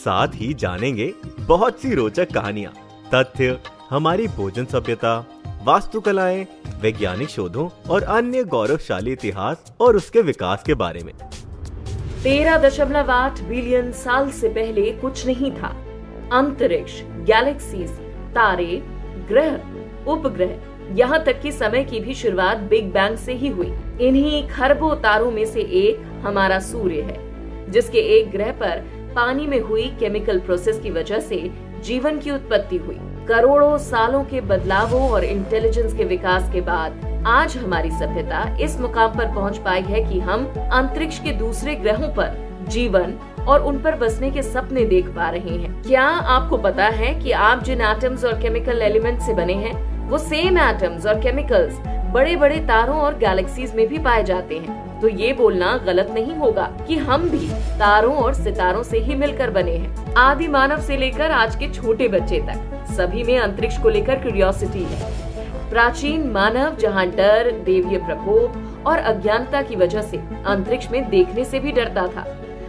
साथ ही जानेंगे बहुत सी रोचक कहानियां, तथ्य, हमारी भोजन सभ्यता, वास्तुकलाएं, वैज्ञानिक शोधों और अन्य गौरवशाली इतिहास और उसके विकास के बारे में। 13.8 बिलियन साल से पहले कुछ नहीं था। अंतरिक्ष, गैलेक्सीज, तारे, ग्रह, उपग्रह, यहाँ तक कि समय की भी शुरुआत बिग बैंग से ही हुई। इन्हीं खरबों तारों में से एक हमारा सूर्य है, जिसके एक ग्रह पर पानी में हुई केमिकल प्रोसेस की वजह से जीवन की उत्पत्ति हुई। करोड़ों सालों के बदलावों और इंटेलिजेंस के विकास के बाद आज हमारी सभ्यता इस मुकाम पर पहुंच पाई है कि हम अंतरिक्ष के दूसरे ग्रहों पर जीवन और उन पर बसने के सपने देख पा रहे हैं। क्या आपको पता है कि आप जिन एटम्स और केमिकल एलिमेंट से बने हैं, वो सेम एटम्स और केमिकल्स बड़े बड़े तारों और गैलेक्सीज में भी पाए जाते हैं? तो ये बोलना गलत नहीं होगा कि हम भी तारों और सितारों से ही मिलकर बने हैं। आदि मानव से लेकर आज के छोटे बच्चे तक सभी में अंतरिक्ष को लेकर क्यूरियोसिटी है। प्राचीन मानव जहाँ डर, देवीय प्रकोप और अज्ञानता की वजह से अंतरिक्ष में देखने से भी डरता था,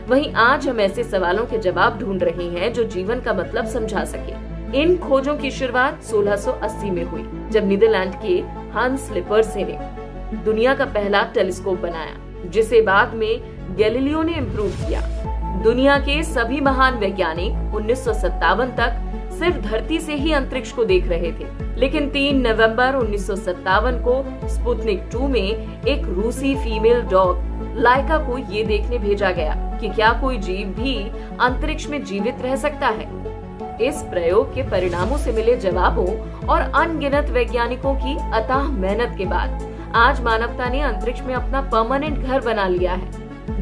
वहीं आज हम ऐसे सवालों के जवाब ढूंढ रहे हैं जो जीवन का मतलब समझा सके। इन खोजों की शुरुआत 1680 में हुई, जब नीदरलैंड के हांस लिपरसे ने दुनिया का पहला टेलीस्कोप बनाया, जिसे बाद में गैलीलियो ने इम्प्रूव किया। दुनिया के सभी महान वैज्ञानिक 1957 तक सिर्फ धरती से ही अंतरिक्ष को देख रहे थे, लेकिन 3 नवंबर 1957 को स्पुतनिक 2 में एक रूसी फीमेल डॉग लाइका को ये देखने भेजा गया कि क्या कोई जीव भी अंतरिक्ष में जीवित रह सकता है। इस प्रयोग के परिणामों से मिले जवाबों और अनगिनत वैज्ञानिकों की अथाह मेहनत के बाद आज मानवता ने अंतरिक्ष में अपना परमानेंट घर बना लिया है।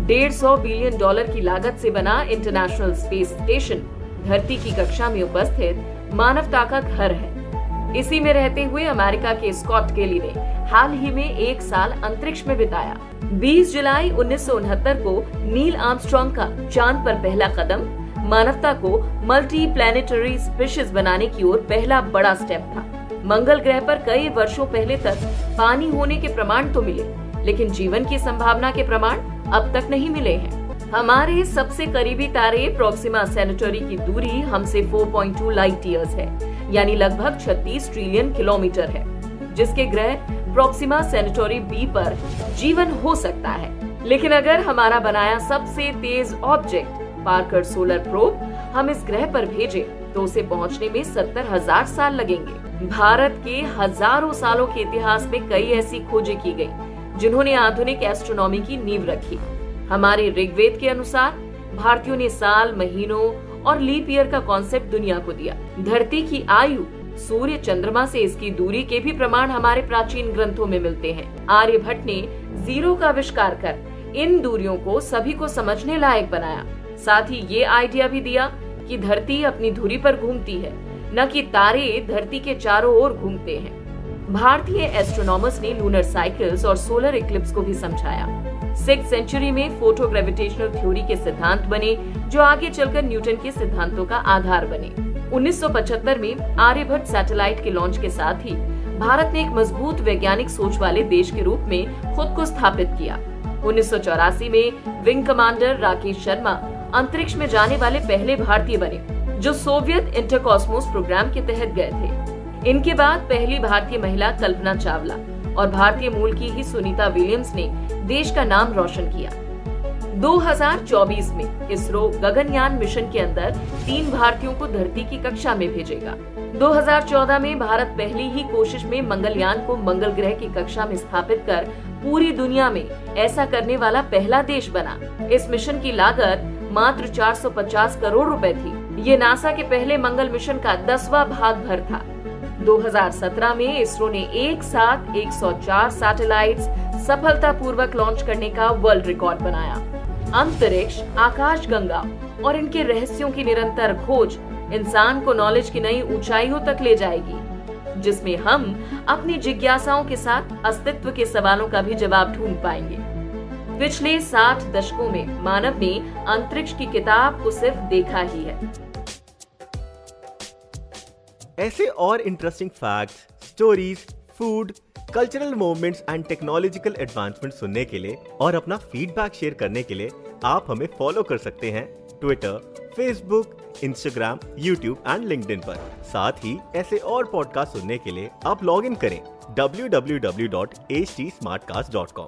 $150 बिलियन की लागत से बना इंटरनेशनल स्पेस स्टेशन धरती की कक्षा में उपस्थित मानवता का घर है। इसी में रहते हुए अमेरिका के स्कॉट केली ने हाल ही में 1 साल अंतरिक्ष में बिताया। 20 जुलाई 1969 को नील आर्मस्ट्रॉन्ग का चांद पर पहला कदम मानवता को मल्टी प्लेनेटरी स्पीशीज बनाने की ओर पहला बड़ा स्टेप था। मंगल ग्रह पर कई वर्षों पहले तक पानी होने के प्रमाण तो मिले, लेकिन जीवन की संभावना के प्रमाण अब तक नहीं मिले हैं। हमारे सबसे करीबी तारे प्रोक्सिमा सेनेटरी की दूरी हमसे 4.2 लाइट ईयर्स है, यानी लगभग 36 ट्रिलियन किलोमीटर है, जिसके ग्रह प्रोक्सिमा सेनेटरी बी पर जीवन हो सकता है। लेकिन अगर हमारा बनाया सबसे तेज ऑब्जेक्ट पार्कर सोलर प्रोब हम इस ग्रह पर भेजे तो उसे पहुंचने में 70,000 साल लगेंगे। भारत के हजारों सालों के इतिहास में कई ऐसी खोजें की गईं, जिन्होंने आधुनिक एस्ट्रोनॉमी की नींव रखी। हमारे ऋग्वेद के अनुसार भारतीयों ने साल, महीनों और लीप ईयर का कॉन्सेप्ट दुनिया को दिया। धरती की आयु, सूर्य चंद्रमा से इसकी दूरी के भी प्रमाण हमारे प्राचीन ग्रंथों में मिलते हैं। आर्यभट्ट ने जीरो का आविष्कार कर इन दूरियों को सभी को समझने लायक बनाया। साथ ही ये आइडिया भी दिया कि धरती अपनी धुरी पर घूमती है, न कि तारे धरती के चारों ओर घूमते हैं। भारतीय एस्ट्रोनॉमर्स ने लूनर साइकिल्स और सोलर इक्लिप्स को भी समझाया। 6th सेंचुरी में फोटो ग्रेविटेशनल थ्योरी के सिद्धांत बने, जो आगे चलकर न्यूटन के सिद्धांतों का आधार बने। 1975 में आर्यभट्ट सैटेलाइट के लॉन्च के साथ ही भारत ने एक मजबूत वैज्ञानिक सोच वाले देश के रूप में खुद को स्थापित किया। 1984 में विंग कमांडर राकेश शर्मा अंतरिक्ष में जाने वाले पहले भारतीय बने, जो सोवियत इंटरकॉस्मोस प्रोग्राम के तहत गए थे। इनके बाद पहली भारतीय महिला कल्पना चावला और भारतीय मूल की ही सुनीता विलियम्स ने देश का नाम रोशन किया। 2024 में इसरो गगनयान मिशन के अंदर 3 भारतीयों को धरती की कक्षा में भेजेगा। 2014 में भारत पहली ही कोशिश में मंगलयान को मंगल ग्रह की कक्षा में स्थापित कर पूरी दुनिया में ऐसा करने वाला पहला देश बना। इस मिशन की लागत मात्र 450 करोड़ रुपए थी। ये नासा के पहले मंगल मिशन का 10वां भाग भर था। 2017 में इसरो ने एक साथ 104 सैटेलाइट्स सफलतापूर्वक लॉन्च करने का वर्ल्ड रिकॉर्ड बनाया। अंतरिक्ष, आकाशगंगा और इनके रहस्यों की निरंतर खोज इंसान को नॉलेज की नई ऊंचाइयों तक ले जाएगी, जिसमें हम अपनी जिज्ञासाओं के साथ अस्तित्व के सवालों का भी जवाब ढूंढ पाएंगे। पिछले 60 दशकों में मानव ने अंतरिक्ष की किताब को सिर्फ देखा ही है। ऐसे और interesting facts, stories, food, cultural movements and technological advancement सुनने के लिए और अपना फीडबैक शेयर करने के लिए आप हमें फॉलो कर सकते हैं Twitter, Facebook, Instagram, YouTube and LinkedIn पर। साथ ही ऐसे और पॉडकास्ट सुनने के लिए आप लॉग इन करें www.htsmartcast.com।